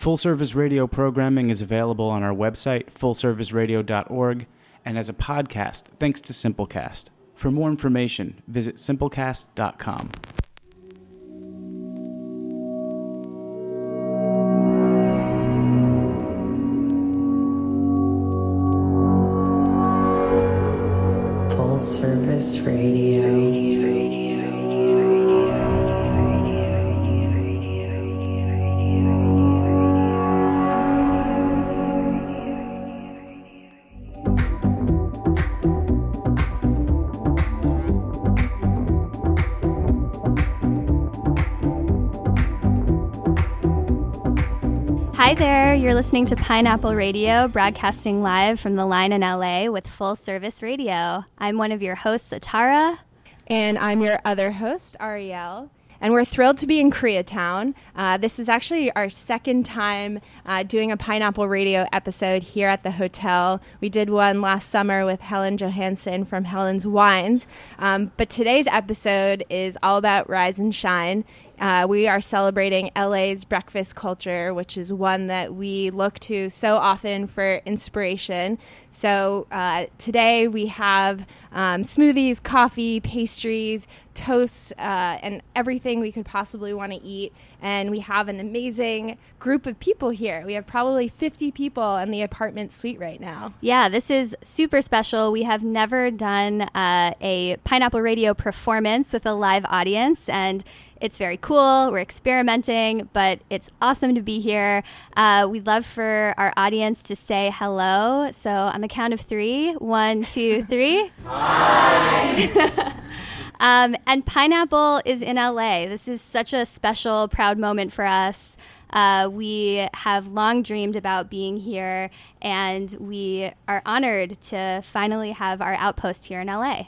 Full Service Radio programming is available on our website, fullserviceradio.org, and as a podcast, thanks to Simplecast. For more information, visit simplecast.com. Full Service Radio. Hi there, you're listening to Pineapple Radio, broadcasting live from the Line in LA with Full Service Radio. I'm one of your hosts, Atara. And I'm your other host, Ariel. And we're thrilled to be in Koreatown. This is actually our second time doing a Pineapple Radio episode here at the hotel. We did one last summer with Helen Johansson from Helen's Wines. But today's episode is all about Rise and Shine. We are celebrating LA's breakfast culture, which is one that we look to so often for inspiration. So today we have smoothies, coffee, pastries, toasts, and everything we could possibly want to eat. And we have an amazing group of people here. We have probably 50 people in the apartment suite right now. Yeah, this is super special. We have never done a Pineapple Radio performance with a live audience, and it's very cool. We're experimenting, but it's awesome to be here. We'd love for our audience to say hello. So on the count of three, one, two, three. Hi! And Pineapple is in LA. This is such a special, proud moment for us. We have long dreamed about being here, and we are honored to finally have our outpost here in LA.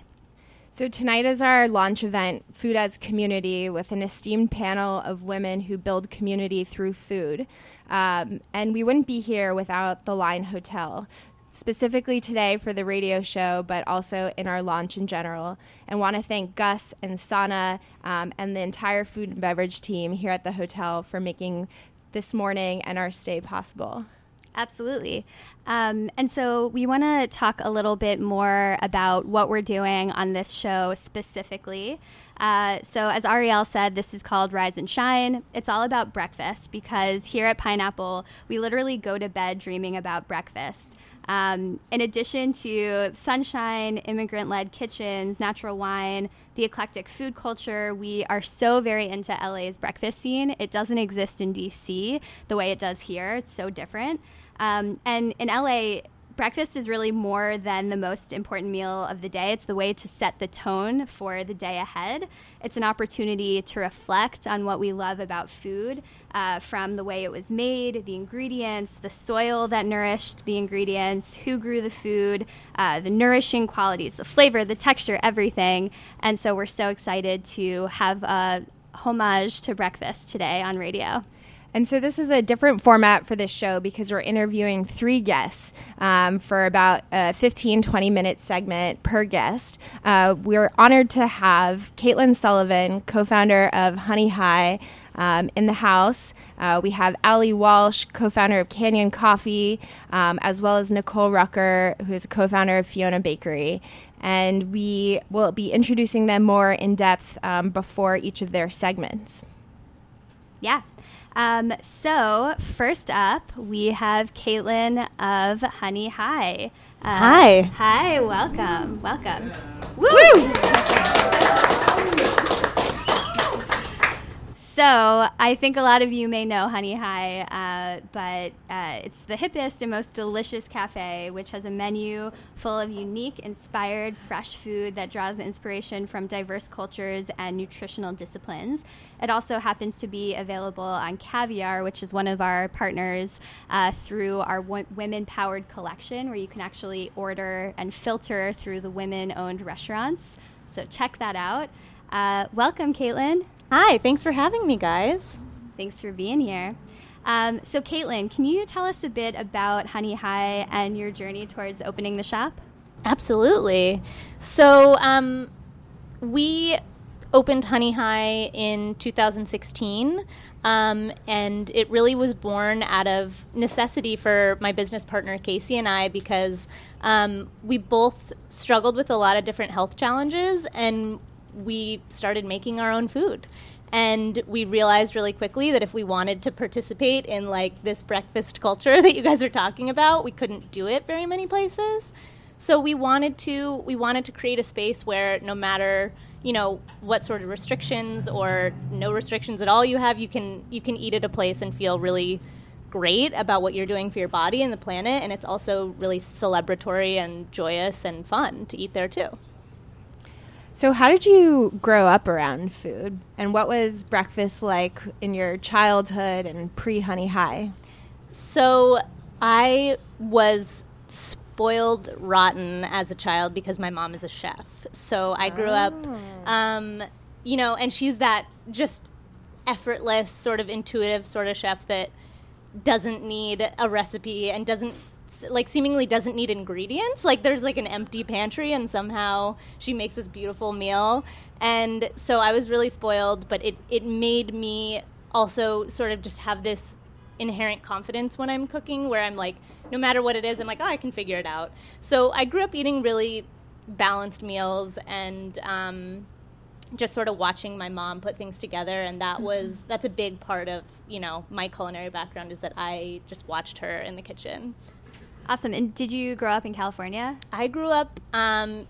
So tonight is our launch event, Food as Community, with an esteemed panel of women who build community through food. And we wouldn't be here without the Line Hotel, specifically today for the radio show, but also in our launch in general. And want to thank Gus and Sana and the entire food and beverage team here at the hotel for making this morning and our stay possible. Absolutely. And so we want to talk a little bit more about what we're doing on this show specifically. So as Ariel said, this is called Rise and Shine. It's all about breakfast because here at Pineapple, we literally go to bed dreaming about breakfast. In addition to sunshine, immigrant-led kitchens, natural wine, the eclectic food culture, we are so very into LA's breakfast scene. It doesn't exist in DC the way it does here. It's so different. And in LA, breakfast is really more than the most important meal of the day. It's the way to set the tone for the day ahead. It's an opportunity to reflect on what we love about food, from the way it was made, the ingredients, the soil that nourished the ingredients, who grew the food, the nourishing qualities, the flavor, the texture, everything. And so we're so excited to have a homage to breakfast today on radio. And so this is a different format for this show because we're interviewing three guests for about a 15, 20-minute segment per guest. We're honored to have Caitlin Sullivan, co-founder of Honey Hi, in the house. We have Ali Walsh, co-founder of Canyon Coffee, as well as Nicole Rucker, who is a co-founder of Fiona Bakery. And we will be introducing them more in depth before each of their segments. Yeah. So first up, we have Caitlin of Honey Hi. Hi. Hi, welcome. Welcome. Yeah. Woo! So I think a lot of you may know Honey Hi, but it's the hippest and most delicious cafe, which has a menu full of unique, inspired, fresh food that draws inspiration from diverse cultures and nutritional disciplines. It also happens to be available on Caviar, which is one of our partners, through our women-powered collection, where you can actually order and filter through the women-owned restaurants. So check that out. Welcome, Caitlin. Hi, thanks for having me, guys. Thanks for being here. So Caitlin, can you tell us a bit about Honey Hi and your journey towards opening the shop? Absolutely. So we opened Honey Hi in 2016, and it really was born out of necessity for my business partner Casey and I, because we both struggled with a lot of different health challenges, and we started making our own food. And we realized really quickly that if we wanted to participate in like this breakfast culture that you guys are talking about, we couldn't do it very many places. So we wanted to create a space where no matter, you know, what sort of restrictions or no restrictions at all you have, you can eat at a place and feel really great about what you're doing for your body and the planet. And it's also really celebratory and joyous and fun to eat there too. So how did you grow up around food, and what was breakfast like in your childhood and pre-Honey Hi? So I was spoiled rotten as a child because my mom is a chef. So I grew up, you know, and she's that just effortless, sort of intuitive sort of chef that doesn't need a recipe and doesn't need ingredients. Like there's like an empty pantry and somehow she makes this beautiful meal. And so I was really spoiled, but it made me also sort of just have this inherent confidence when I'm cooking, where I'm like, no matter what it is, I'm like, oh, I can figure it out. So I grew up eating really balanced meals and just sort of watching my mom put things together, and that's a big part of, you know, my culinary background, is that I just watched her in the kitchen. Awesome. And did you grow up in California? I grew up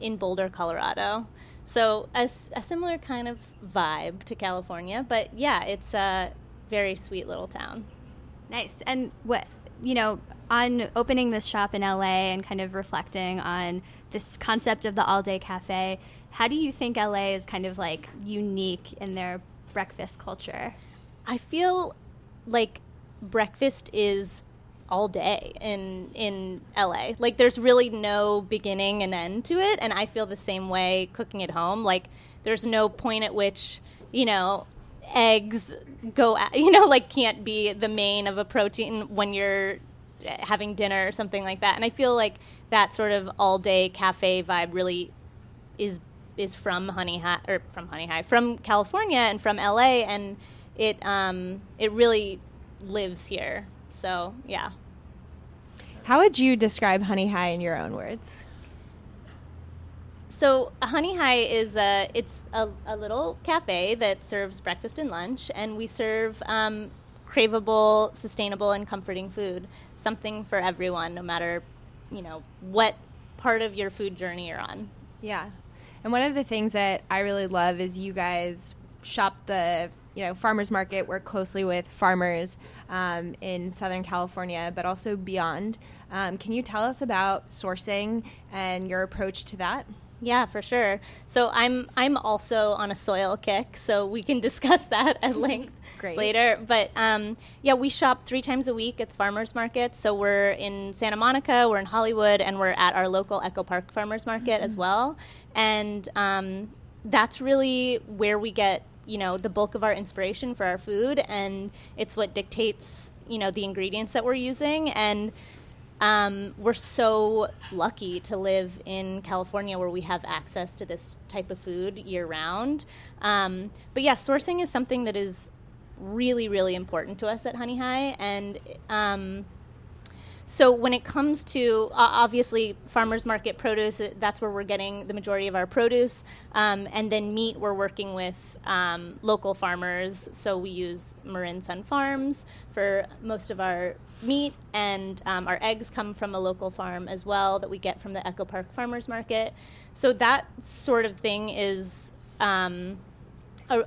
in Boulder, Colorado. So a similar kind of vibe to California. But, yeah, it's a very sweet little town. Nice. And, what you know, on opening this shop in L.A. and kind of reflecting on this concept of the all-day cafe, how do you think L.A. is kind of, like, unique in their breakfast culture? I feel like breakfast is all day in LA. Like there's really no beginning and end to it, and I feel the same way cooking at home. Like there's no point at which, you know, eggs go, you know, like can't be the main of a protein when you're having dinner or something like that. And I feel like that sort of all day cafe vibe really is from California and from LA, and it really lives here. So, yeah. How would you describe Honey Hi in your own words? So Honey Hi is a little cafe that serves breakfast and lunch, and we serve craveable, sustainable, and comforting food. Something for everyone, no matter, you know, what part of your food journey you're on. Yeah. And one of the things that I really love is you guys shop the, you know, farmers market, work closely with farmers in Southern California, but also beyond. Can you tell us about sourcing and your approach to that? Yeah, for sure. So I'm also on a soil kick, so we can discuss that at length later. But yeah, we shop 3 times a week at the farmers market. So we're in Santa Monica, we're in Hollywood, and we're at our local Echo Park farmers market as well. And that's really where we get, you know, the bulk of our inspiration for our food, and it's what dictates, you know, the ingredients that we're using. And we're so lucky to live in California, where we have access to this type of food year round. But yeah, sourcing is something that is really, really important to us at Honey Hi. And so when it comes to, obviously, farmers market produce, that's where we're getting the majority of our produce. And then meat, we're working with local farmers. So we use Marin Sun Farms for most of our meat. And our eggs come from a local farm as well that we get from the Echo Park Farmers Market. So that sort of thing is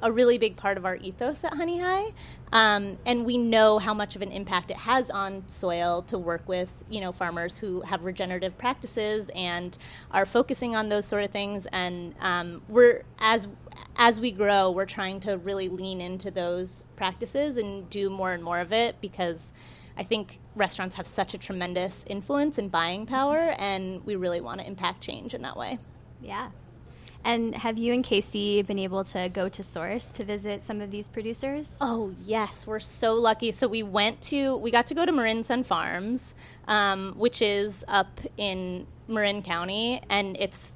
a really big part of our ethos at Honey Hi. And we know how much of an impact it has on soil to work with, you know, farmers who have regenerative practices and are focusing on those sort of things. And we're, as we grow, we're trying to really lean into those practices and do more and more of it, because I think restaurants have such a tremendous influence and buying power, and we really want to impact change in that way. Yeah. And have you and Casey been able to go to Source to visit some of these producers? Oh, yes. We're so lucky. So we got to go to Marin Sun Farms, which is up in Marin County, and it's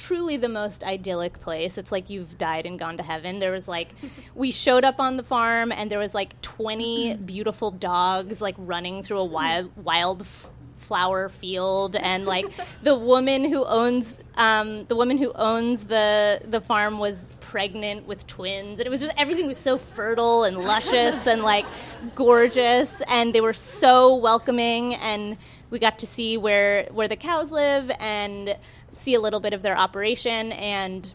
truly the most idyllic place. It's like you've died and gone to heaven. There was like, we showed up on the farm and there was like 20 beautiful dogs like running through a wildflower field, and like the woman who owns the farm was pregnant with twins, and it was just, everything was so fertile and luscious and like gorgeous, and they were so welcoming, and we got to see where the cows live and see a little bit of their operation, and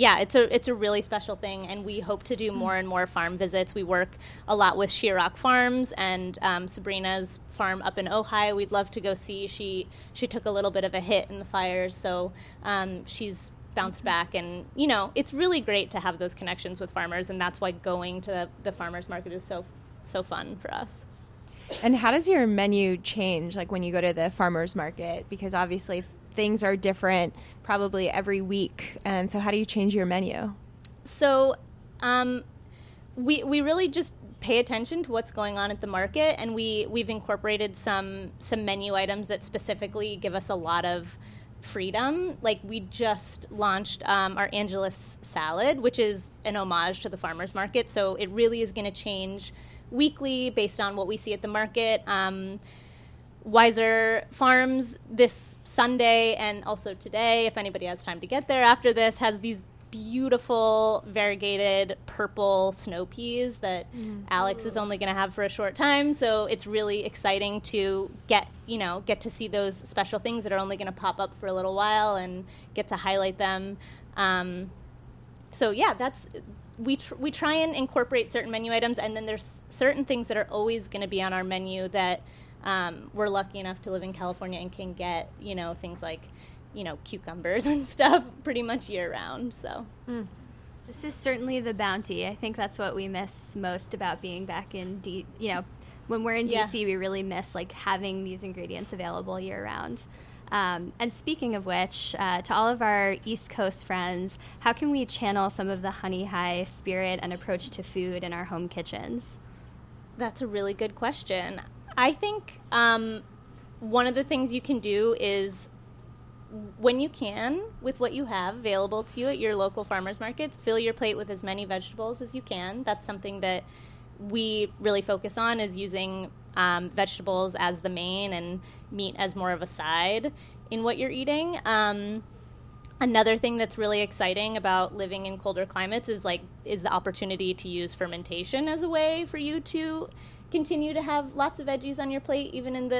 it's a really special thing, and we hope to do more and more farm visits. We work a lot with Shear Rock Farms and Sabrina's farm up in Ohio. We'd love to go see. She took a little bit of a hit in the fires, so she's bounced back, and you know, it's really great to have those connections with farmers, and that's why going to the farmers market is so fun for us. And how does your menu change, like when you go to the farmers market, because obviously things are different probably every week, and so how do you change your menu? So we really just pay attention to what's going on at the market, and we've incorporated some menu items that specifically give us a lot of freedom. Like we just launched our Angelus salad, which is an homage to the farmers market, so it really is going to change weekly based on what we see at the market. Wiser Farms this Sunday and also today, if anybody has time to get there after this, has these beautiful variegated purple snow peas that Alex is only going to have for a short time, so it's really exciting to get to see those special things that are only going to pop up for a little while and get to highlight them. We try and incorporate certain menu items, and then there's certain things that are always going to be on our menu that we're lucky enough to live in California and can get, you know, things like, you know, cucumbers and stuff pretty much year round. So this is certainly the bounty. I think that's what we miss most about being back in D. You know, when we're in DC, we really miss like having these ingredients available year round. And speaking of which, to all of our East Coast friends, how can we channel some of the Honey Hi spirit and approach to food in our home kitchens? That's a really good question. I think one of the things you can do is, when you can, with what you have available to you at your local farmers markets, fill your plate with as many vegetables as you can. That's something that we really focus on, is using vegetables as the main and meat as more of a side in what you're eating. Another thing that's really exciting about living in colder climates is the opportunity to use fermentation as a way for you to continue to have lots of veggies on your plate,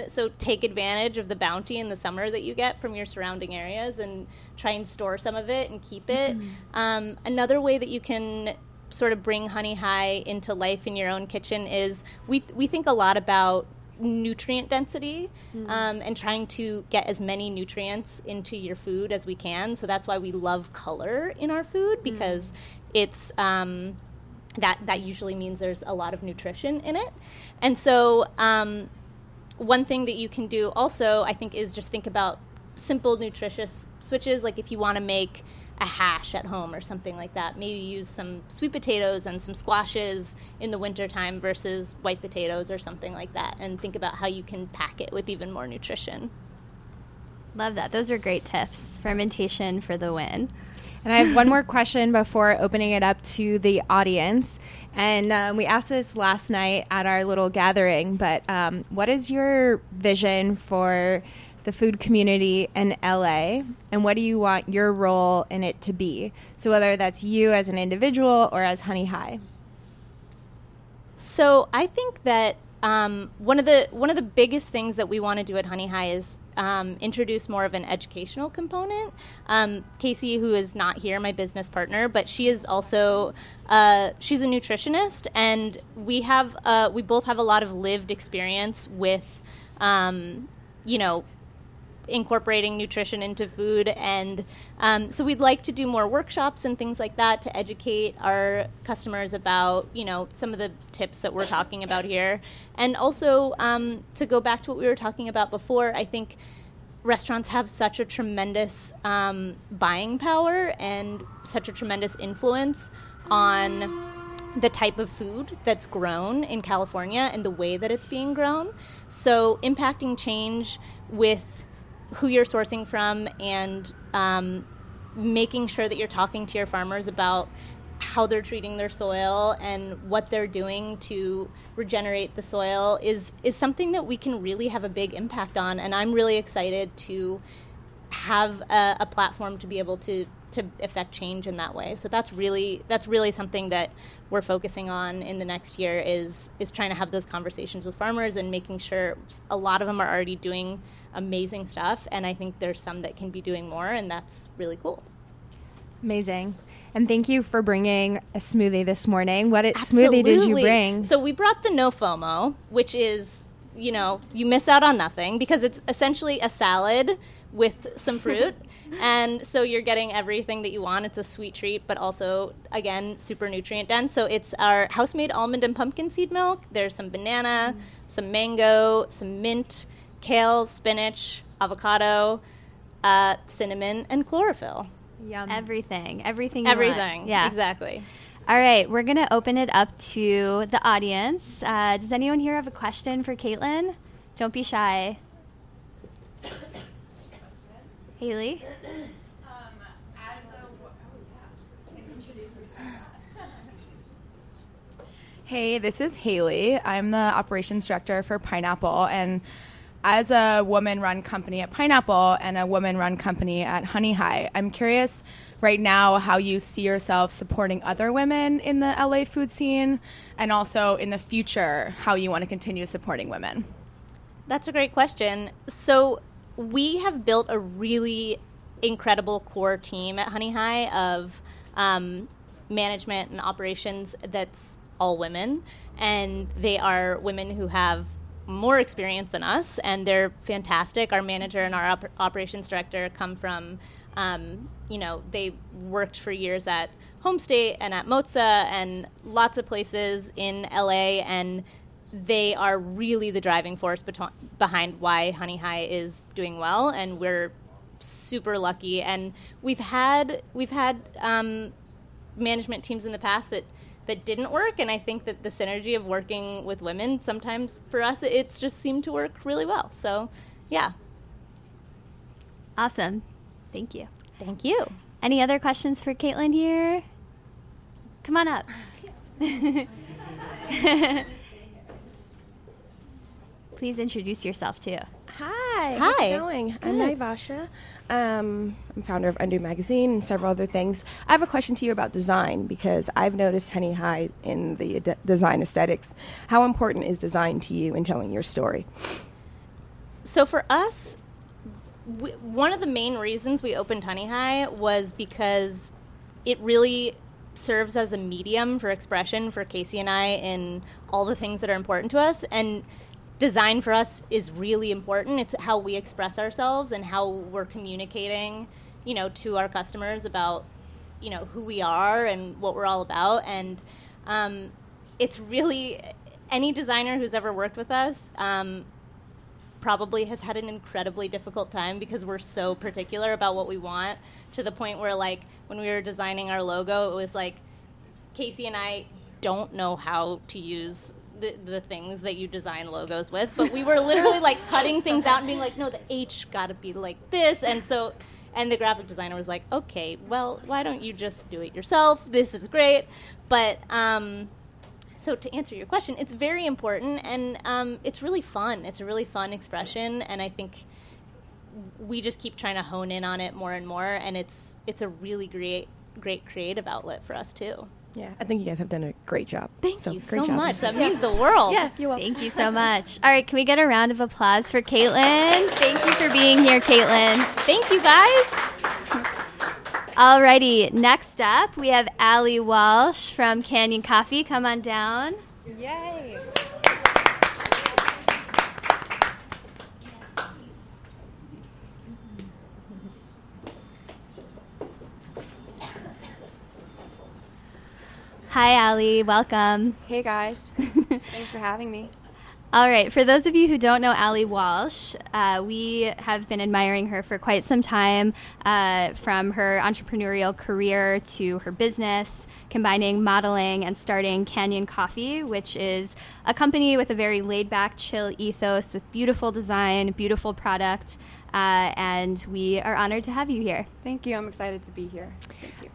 so take advantage of the bounty in the summer that you get from your surrounding areas and try and store some of it and keep it. Another way that you can sort of bring Honey Hi into life in your own kitchen is we think a lot about nutrient density and trying to get as many nutrients into your food as we can. So that's why we love color in our food, because it's that usually means there's a lot of nutrition in it. And so one thing that you can do also, I think, is just think about simple nutritious switches. Like if you want to make a hash at home or something like that, maybe use some sweet potatoes and some squashes in the wintertime versus white potatoes or something like that, and think about how you can pack it with even more nutrition. Love that. Those are great tips. Fermentation for the win. And I have one more question before opening it up to the audience. And we asked this last night at our little gathering, but what is your vision for the food community in LA, and what do you want your role in it to be? So whether that's you as an individual or as Honey Hi. So I think that one of the biggest things that we want to do at Honey Hi is introduce more of an educational component. Casey, who is not here, my business partner, but she is also she's a nutritionist, and we both have a lot of lived experience with incorporating nutrition into food, and so we'd like to do more workshops and things like that to educate our customers about, you know, some of the tips that we're talking about here. And also to go back to what we were talking about before, I think restaurants have such a tremendous buying power and such a tremendous influence on the type of food that's grown in California and the way that it's being grown. So impacting change with who you're sourcing from, and making sure that you're talking to your farmers about how they're treating their soil and what they're doing to regenerate the soil is something that we can really have a big impact on. And I'm really excited to have a platform to be able to affect change in that way. So that's really something that we're focusing on in the next year is trying to have those conversations with farmers and making sure a lot of them are already doing amazing stuff. And I think there's some that can be doing more, and that's really cool. Amazing. And thank you for bringing a smoothie this morning. What Absolutely. Smoothie did you bring? So we brought the No FOMO, which is, you know, you miss out on nothing because it's essentially a salad with some fruit. And so you're getting everything that you want. It's a sweet treat, but also, again, super nutrient dense. So it's our house-made almond and pumpkin seed milk. There's some banana, some mango, some mint, kale, spinach, avocado, cinnamon, and chlorophyll. Yum. Everything. Want. Yeah, exactly. All right, we're going to open it up to the audience. Does anyone here have a question for Caitlin? Don't be shy. Haley? Hey, this is Haley. I'm the operations director for Pineapple, and as a woman-run company at Pineapple and a woman-run company at Honey Hi, I'm curious right now how you see yourself supporting other women in the LA food scene, and also in the future, how you want to continue supporting women. That's a great question. So we have built a really incredible core team at Honey Hi of management and operations that's all women, and they are women who have more experience than us, and they're fantastic. Our manager and our operations director come from, they worked for years at Homestay and at Mozza and lots of places in LA, and they are really the driving force behind why Honey Hi is doing well, and we're super lucky. And we've had management teams in the past that didn't work, and I think that the synergy of working with women sometimes for us, it's just seemed to work really well. So, yeah. Awesome. Thank you. Thank you. Any other questions for Caitlin here? Come on up. Please introduce yourself, too. Hi. How's it going? Good. I'm Naivasha. I'm founder of Undo Magazine and several other things. I have a question to you about design, because I've noticed Honey Hi in the design aesthetics. How important is design to you in telling your story? So for us, one of the main reasons we opened Honey Hi was because it really serves as a medium for expression for Casey and I in all the things that are important to us. And design for us is really important. It's how we express ourselves and how we're communicating, to our customers about, who we are and what we're all about. And it's really, any designer who's ever worked with us probably has had an incredibly difficult time, because we're so particular about what we want, to the point where, like, when we were designing our logo, it was like, Casey and I don't know how to use the things that you design logos with, but we were literally like cutting things out and being like, no, the H gotta be like this, and the graphic designer was like, okay, well, why don't you just do it yourself? This is great. But so to answer your question, it's very important, and it's really fun. It's a really fun expression, and I think we just keep trying to hone in on it more and more, and it's a really great creative outlet for us too. Yeah, I think you guys have done a great job. Thank you so much. That means the world. Yeah, you're welcome. Thank you so much. All right, can we get a round of applause for Caitlin? Thank you for being here, Caitlin. Thank you, guys. All righty, next up, we have Ali Walsh from Canyon Coffee. Come on down. Yay. Hi, Ali. Welcome. Hey, guys. Thanks for having me. All right. For those of you who don't know Ali Walsh, we have been admiring her for quite some time, from her entrepreneurial career to her business, combining modeling and starting Canyon Coffee, which is a company with a very laid-back, chill ethos with beautiful design, beautiful product, and we are honored to have you here. Thank you. I'm excited to be here. Thank you.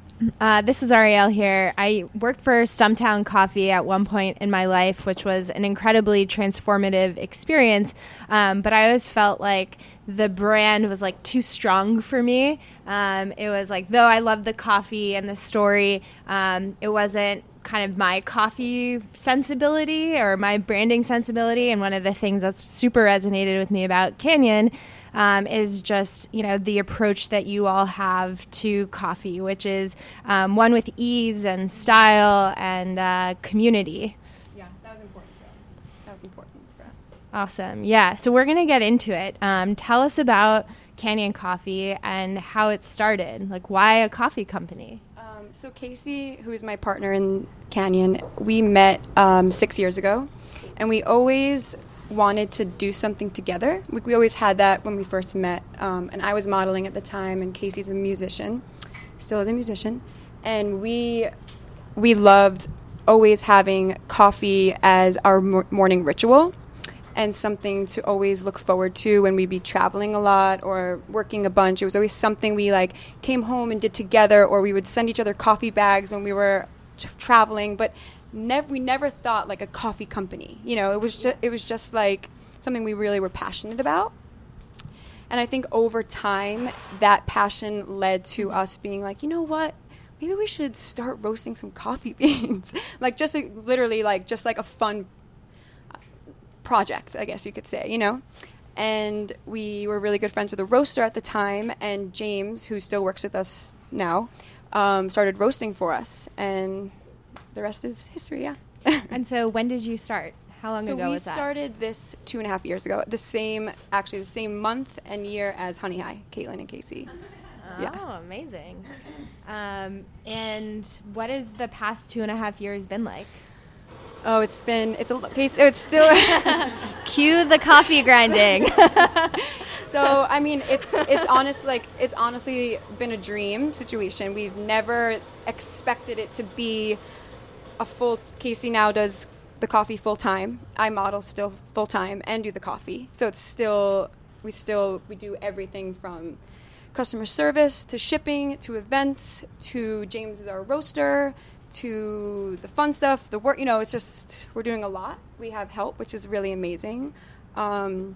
This is Arielle here. I worked for Stumptown Coffee at one point in my life, which was an incredibly transformative experience, but I always felt like the brand was like too strong for me. It was like, though I loved the coffee and the story, it wasn't kind of my coffee sensibility or my branding sensibility. And one of the things that's super resonated with me about Canyon is just, you know, the approach that you all have to coffee, which is one with ease and style and community. Yeah, that was important to us. Awesome. Yeah. So we're going to get into it. Tell us about Canyon Coffee and how it started. Like, why a coffee company? So Casey, who is my partner in Canyon, we met 6 years ago, and we always wanted to do something together. We always had that when we first met, and I was modeling at the time, and Casey's a musician, still is a musician, and we loved always having coffee as our morning ritual and something to always look forward to when we'd be traveling a lot or working a bunch. It was always something we like came home and did together, or we would send each other coffee bags when we were traveling. But we never thought like a coffee company. You know, it was just like something we really were passionate about. And I think over time that passion led to us being like, you know what? Maybe we should start roasting some coffee beans, like just literally like just like a fun project, I guess you could say, you know. And we were really good friends with a roaster at the time, and James, who still works with us now, started roasting for us, and the rest is history. Yeah. And so when did you start? How long ago was that? We started this 2.5 years ago, the same month and year as Honey Hi, Caitlin and Casey. Oh, yeah. Amazing. And what has the past 2.5 years been like? Oh, it's still cue the coffee grinding. So, I mean, it's honestly been a dream situation. We've never expected it to be a full. Casey now does the coffee full time. I model still full time and do the coffee. So it's we do everything from customer service to shipping to events to James is our roaster, to the fun stuff, the work, you know. It's just, we're doing a lot. We have help, which is really amazing. Yeah,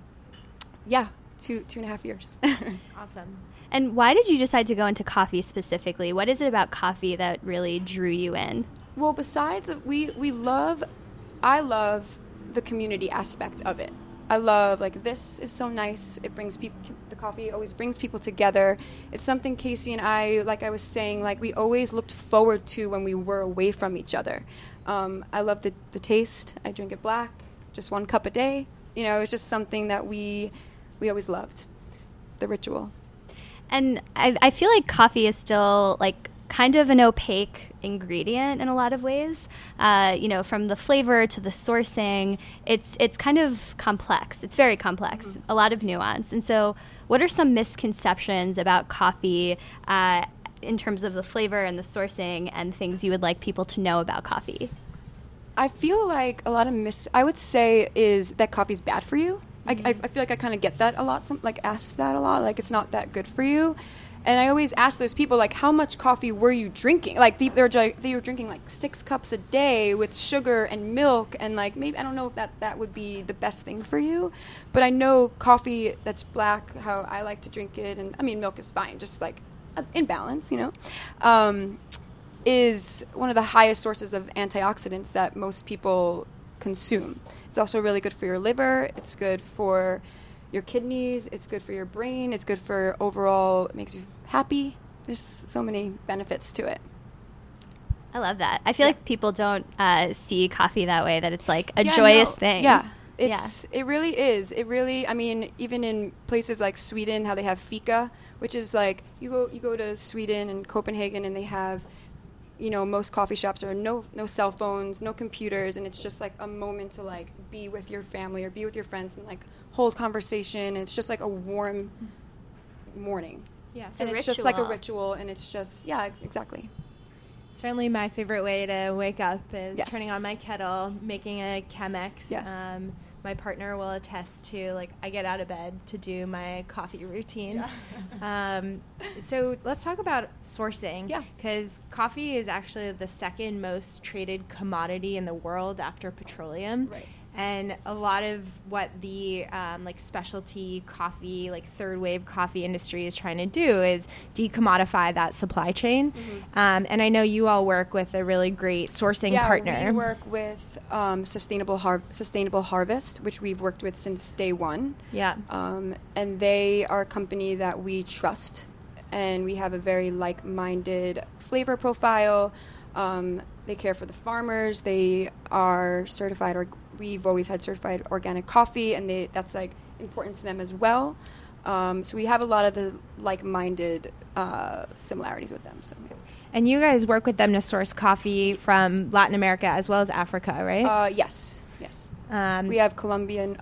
2.5 years. Awesome. And why did you decide to go into coffee specifically? What is it about coffee that really drew you in? Well, besides, I love the community aspect of it. I love, like, this is so nice. It brings people, the coffee always brings people together. It's something Casey and I, like I was saying, like we always looked forward to when we were away from each other. I love the taste. I drink it black, just one cup a day. You know, it's just something that we always loved, the ritual. And I feel like coffee is still, like, kind of an opaque ingredient in a lot of ways, you know, from the flavor to the sourcing. It's kind of complex. It's very complex, mm-hmm. A lot of nuance. And so what are some misconceptions about coffee in terms of the flavor and the sourcing and things you would like people to know about coffee? I feel like a lot of I would say is that coffee's bad for you. Mm-hmm. I feel like I kind of get that a lot, asked that a lot, like it's not that good for you. And I always ask those people, like, how much coffee were you drinking? Like, they were drinking, like, 6 cups a day with sugar and milk. And, like, maybe I don't know if that would be the best thing for you. But I know coffee that's black, how I like to drink it. And, I mean, milk is fine, just, like, in balance, you know, is one of the highest sources of antioxidants that most people consume. It's also really good for your liver. It's good for your kidneys, it's good for your brain, it's good for overall, it makes you happy. There's so many benefits to it. I love that. I feel like people don't see coffee that way, that it's like a joyous thing. Yeah, it really is. It really, I mean, even in places like Sweden, how they have fika, which is like, you go to Sweden and Copenhagen and they have you know, most coffee shops are no cell phones, no computers, and it's just like a moment to like be with your family or be with your friends and like hold conversation. It's just like a warm morning. Yeah, so and it's just like a ritual, and it's just, yeah, exactly. Certainly my favorite way to wake up is turning on my kettle, making a Chemex. Yes. My partner will attest to, like, I get out of bed to do my coffee routine. Yeah. So let's talk about sourcing. Yeah. Because coffee is actually the second most traded commodity in the world after petroleum. Right. And a lot of what the, like, specialty coffee, like, third-wave coffee industry is trying to do is decommodify that supply chain. Mm-hmm. And I know you all work with a really great sourcing partner. Yeah, we work with Sustainable Harvest, which we've worked with since day one. Yeah. And they are a company that we trust, and we have a very like-minded flavor profile. They care for the farmers. They are certified, or we've always had certified organic coffee, and that's like important to them as well. So we have a lot of the like-minded similarities with them. So. And you guys work with them to source coffee from Latin America as well as Africa, right? Yes. We have Colombian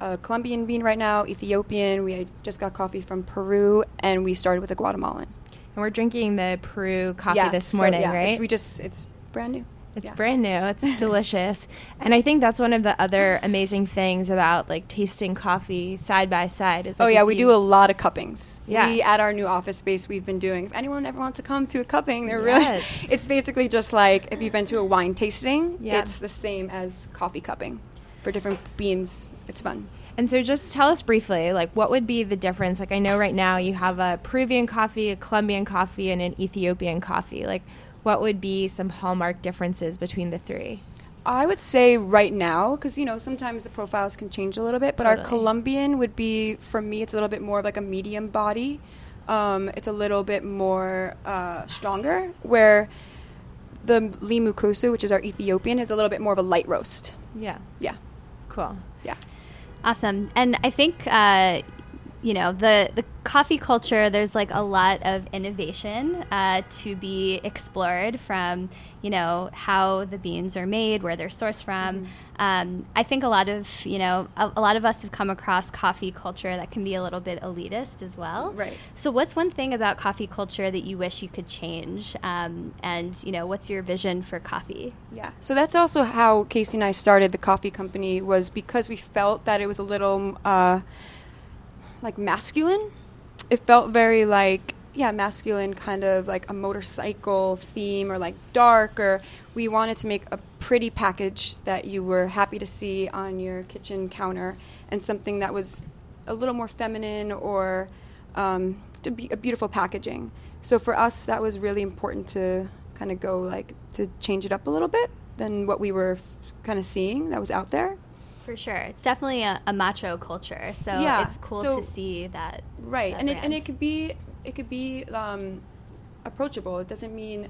bean right now, Ethiopian. We just got coffee from Peru, and we started with a Guatemalan. And we're drinking the Peru coffee this morning, right? It's brand new. It's brand new. It's delicious. And I think that's one of the other amazing things about, like, tasting coffee side by side. Is, like, we do a lot of cuppings. Yeah. We, at our new office space, we've been doing, if anyone ever wants to come to a cupping, they're really, it's basically just like if you've been to a wine tasting, it's the same as coffee cupping for different beans. It's fun. And so just tell us briefly, like, what would be the difference? Like, I know right now you have a Peruvian coffee, a Colombian coffee, and an Ethiopian coffee. Like, what would be some hallmark differences between the three? I would say right now, because, you know, sometimes the profiles can change a little bit, but our Colombian would be, for me, it's a little bit more of like a medium body. It's a little bit more stronger, where the Limukusu, which is our Ethiopian, is a little bit more of a light roast. Yeah. Yeah. Cool. Yeah. Awesome. And I think, you know, the coffee culture, there's like a lot of innovation to be explored from, you know, how the beans are made, where they're sourced from. Mm-hmm. I think a lot of, you know, a lot of us have come across coffee culture that can be a little bit elitist as well. Right. So what's one thing about coffee culture that you wish you could change? And, you know, what's your vision for coffee? Yeah. So that's also how Casey and I started the coffee company, was because we felt that it was a little like masculine. It felt very, like, masculine, kind of like a motorcycle theme, or like dark, or we wanted to make a pretty package that you were happy to see on your kitchen counter, and something that was a little more feminine, or to be a beautiful packaging. So for us, that was really important to kind of go, like, to change it up a little bit than what we were kind of seeing that was out there. For sure. It's definitely a macho culture, so it's cool to see that. Right. That and it could be approachable. It doesn't mean it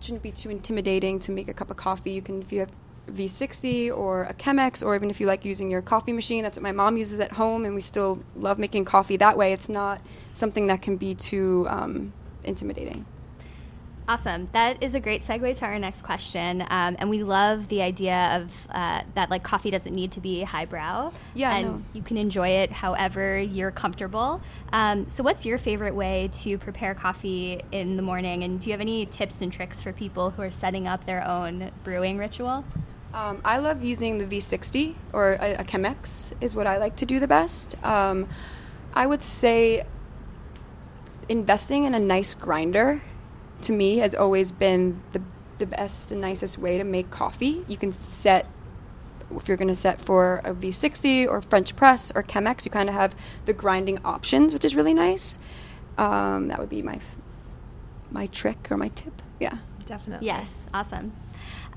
shouldn't be too intimidating to make a cup of coffee. You can, if you have V60 or a Chemex, or even if you like using your coffee machine, that's what my mom uses at home, and we still love making coffee that way. It's not something that can be too intimidating. Awesome. That is a great segue to our next question. And we love the idea of that, like, coffee doesn't need to be highbrow. Yeah, and you can enjoy it however you're comfortable. So what's your favorite way to prepare coffee in the morning? And do you have any tips and tricks for people who are setting up their own brewing ritual? I love using the V60, or a Chemex is what I like to do the best. I would say investing in a nice grinder, to me, has always been the best and nicest way to make coffee. You can set, if you're going to set for a V60 or French press or Chemex, you kind of have the grinding options, which is really nice. That would be my trick or my tip. Yeah. Definitely. Yes. Awesome.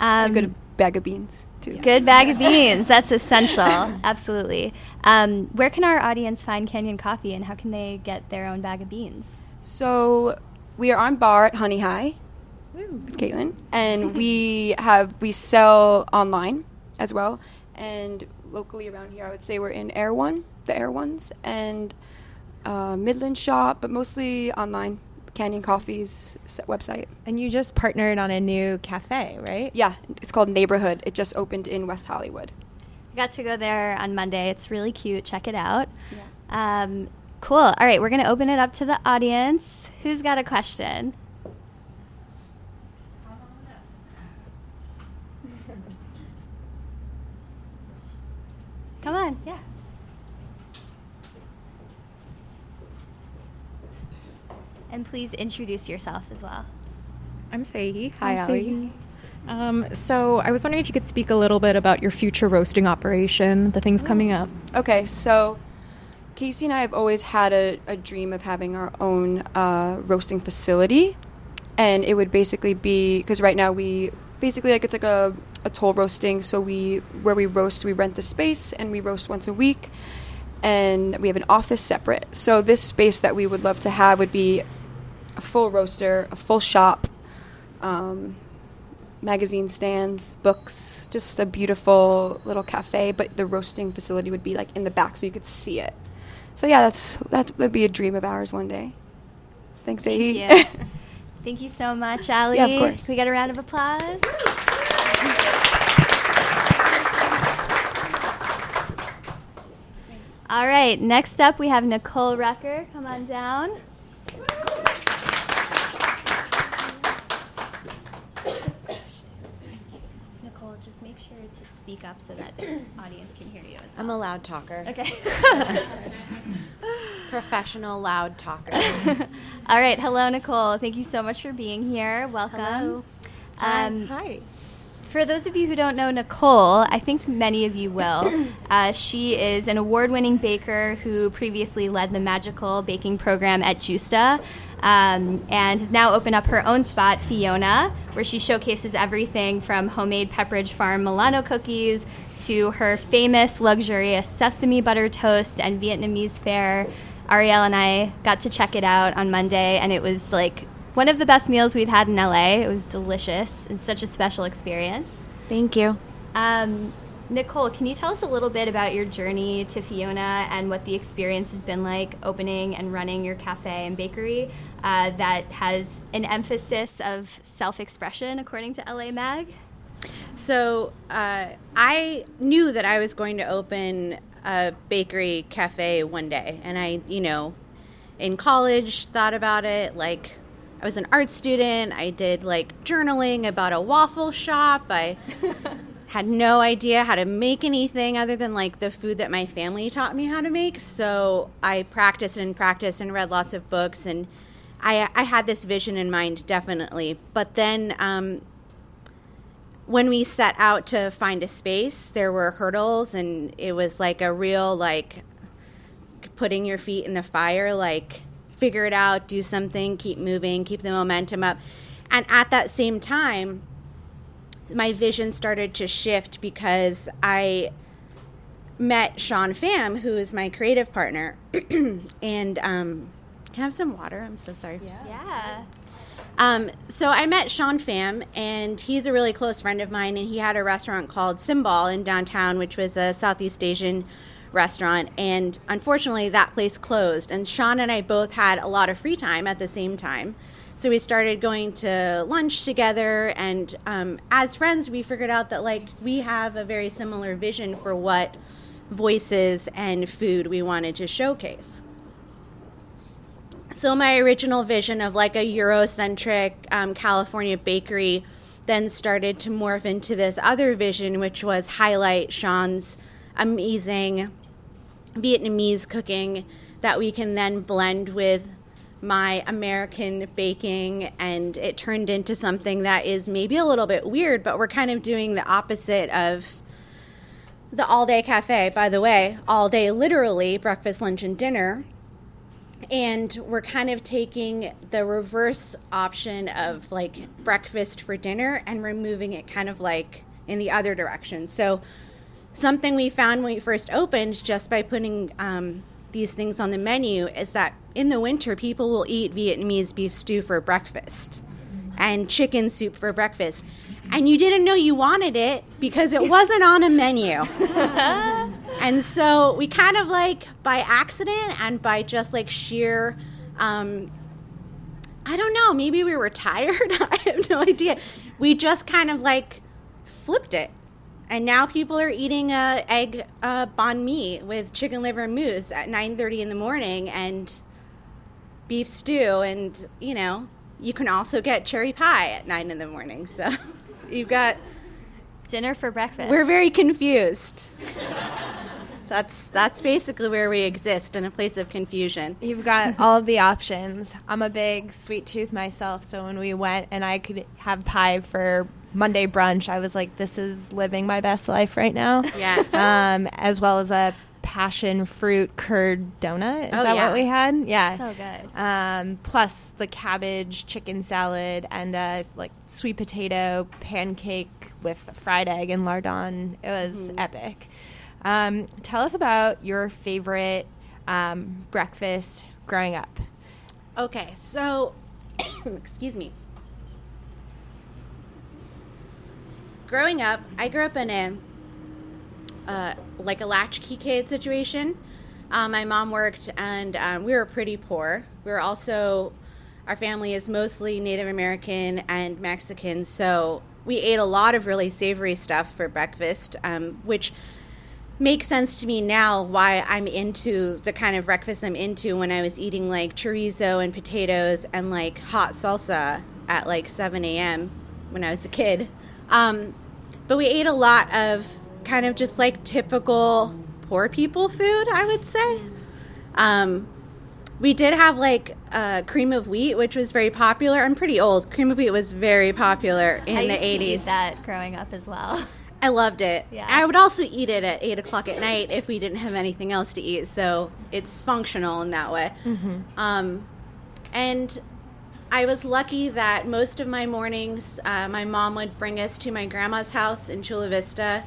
And a good bag of beans, too. Yes. Good bag of beans. That's essential. Absolutely. Where can our audience find Canyon Coffee, and how can they get their own bag of beans? So we are on bar at Honey Hi, with Caitlin, and we sell online as well, and locally around here, I would say we're in the Air Ones, and Midland Shop, but mostly online, Canyon Coffee's website. And you just partnered on a new cafe, right? Yeah, it's called Neighborhood. It just opened in West Hollywood. I got to go there on Monday. It's really cute. Check it out. Yeah. Cool. All right, we're going to open it up to the audience. Who's got a question? Come on, yeah. And please introduce yourself as well. I'm Sahi. Hi, Ali. So I was wondering if you could speak a little bit about your future roasting operation, the things coming up. Okay, so Casey and I have always had a dream of having our own roasting facility. And it would basically be, because right now we basically, like, it's like a toll roasting. So we roast, we rent the space and we roast once a week. And we have an office separate. So this space that we would love to have would be a full roaster, a full shop, magazine stands, books, just a beautiful little cafe. But the roasting facility would be like in the back so you could see it. So yeah, that would be a dream of ours one day. Thanks, Ahi. Thank you. Thank you so much, Ali. Yeah, of course. Can we get a round of applause? All right, next up we have Nicole Rucker. Come on down. Nicole, just make sure to speak up so that the audience can hear you as well. I'm a loud talker. Okay. Professional loud talker. All right, hello, Nicole. Thank you so much for being here. Welcome. Hello. Hi. For those of you who don't know Nicole, I think many of you will. She is an award-winning baker who previously led the magical baking program at Justa, and has now opened up her own spot, Fiona, where she showcases everything from homemade Pepperidge Farm Milano cookies to her famous luxurious sesame butter toast and Vietnamese fare. Arielle and I got to check it out on Monday, and it was like one of the best meals we've had in LA. It was delicious and such a special experience. Thank you. Nicole, can you tell us a little bit about your journey to Fiona and what the experience has been like opening and running your cafe and bakery that has an emphasis of self-expression, according to LA Mag? So I knew that I was going to open a bakery cafe one day. And I, in college, thought about it, like, I was an art student. I did, like, journaling about a waffle shop. I had no idea how to make anything other than, like, the food that my family taught me how to make. So I practiced and read lots of books. And I had this vision in mind, definitely. But then when we set out to find a space, there were hurdles. And it was, like, a real, like, putting your feet in the fire, like, figure it out, do something, keep moving, keep the momentum up. And at that same time, my vision started to shift because I met Sean Pham, who is my creative partner. And can I have some water? I'm so sorry. Yeah. So I met Sean Pham, and he's a really close friend of mine, and he had a restaurant called Simbal in downtown, which was a Southeast Asian restaurant, and unfortunately that place closed, and Sean and I both had a lot of free time at the same time, so we started going to lunch together, and as friends we figured out that, like, we have a very similar vision for what voices and food we wanted to showcase. So my original vision of, like, a Eurocentric California bakery then started to morph into this other vision, which was highlight Sean's amazing Vietnamese cooking that we can then blend with my American baking, and it turned into something that is maybe a little bit weird, but we're kind of doing the opposite of the all-day cafe, by the way, all day literally, breakfast, lunch, and dinner, and we're kind of taking the reverse option of, like, breakfast for dinner, and we're moving it kind of, like, in the other direction. So something we found when we first opened, just by putting these things on the menu, is that in the winter people will eat Vietnamese beef stew for breakfast and chicken soup for breakfast. And you didn't know you wanted it because it wasn't on a menu. And so we kind of, like, by accident and by just, like, sheer I don't know, maybe we were tired. I have no idea. We just kind of like flipped it. And now people are eating egg banh mi with chicken liver and mousse at 9:30 in the morning and beef stew. And, you know, you can also get cherry pie at 9 in the morning. So you've got... dinner for breakfast. We're very confused. That's basically where we exist, in a place of confusion. You've got all the options. I'm a big sweet tooth myself, so when we went and I could have pie for Monday brunch, I was like, this is living my best life right now. Yes. As well as a passion fruit curd donut. Is that what we had? Yeah. So good. Plus the cabbage chicken salad and like sweet potato pancake with fried egg and lardon. It was epic. Tell us about your favorite breakfast growing up. Okay, so, excuse me. Growing up, I grew up in a latchkey kid situation. My mom worked, and we were pretty poor. We were also, our family is mostly Native American and Mexican, so we ate a lot of really savory stuff for breakfast, which makes sense to me now why I'm into the kind of breakfast I'm into when I was eating like chorizo and potatoes and like hot salsa at like 7 a.m. when I was a kid. But we ate a lot of kind of just like typical poor people food, I would say. We did have like cream of wheat, which was very popular. I'm pretty old. Cream of wheat was very popular in the 80s. I used to eat that growing up as well. I loved it. Yeah. I would also eat it at 8 o'clock at night if we didn't have anything else to eat, so it's functional in that way. Mm-hmm. And I was lucky that most of my mornings, my mom would bring us to my grandma's house in Chula Vista,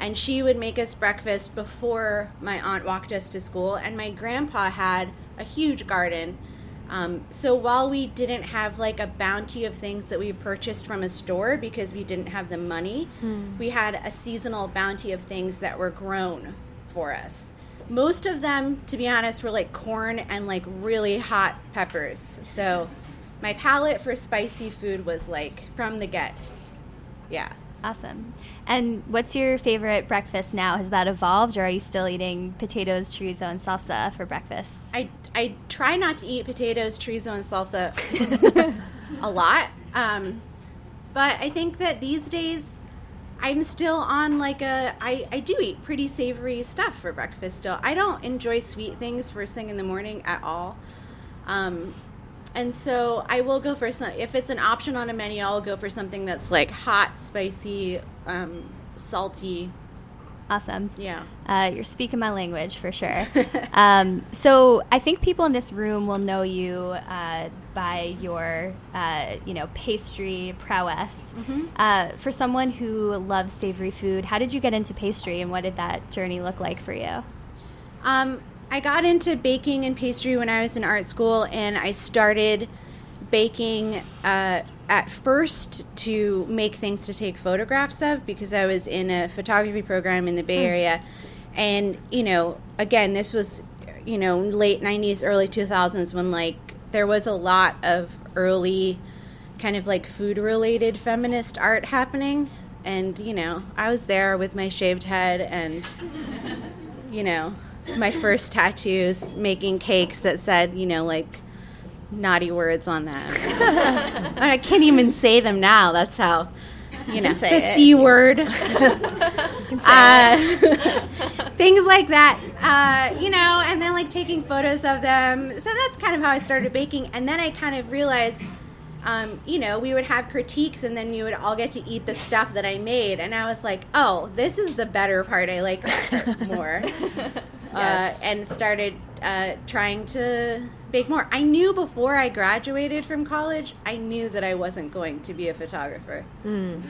and she would make us breakfast before my aunt walked us to school, and my grandpa had a huge garden. So while we didn't have like a bounty of things that we purchased from a store because we didn't have the money, we had a seasonal bounty of things that were grown for us. Most of them, to be honest, were like corn and like really hot peppers. So my palate for spicy food was like from the get. Yeah. Awesome. And what's your favorite breakfast now? Has that evolved, or are you still eating potatoes, chorizo, and salsa for breakfast? I try not to eat potatoes, chorizo, and salsa a lot. But I think that these days I'm still on like I do eat pretty savory stuff for breakfast still. I don't enjoy sweet things first thing in the morning at all. And so I will go for some, if it's an option on a menu, I'll go for something that's like hot, spicy, salty. Awesome. Yeah. You're speaking my language for sure. So I think people in this room will know you by your, pastry prowess. Mm-hmm. For someone who loves savory food, how did you get into pastry, and what did that journey look like for you? I got into baking and pastry when I was in art school, and I started baking at first to make things to take photographs of, because I was in a photography program in the Bay Area. And, you know, again, this was, you know, late 90s, early 2000s, when like there was a lot of early kind of like food related feminist art happening. And, you know, I was there with my shaved head and, you know, my first tattoos, making cakes that said, you know, like naughty words on them. I can't even say them now. That's how, you know, the C word. Things like that, you know, and then like taking photos of them. So that's kind of how I started baking. And then I kind of realized, you know, we would have critiques, and then we would all get to eat the stuff that I made. And I was like, oh, this is the better part. I like that more. Yes. And started trying to bake more. I knew before I graduated from college, I knew that I wasn't going to be a photographer. Mm.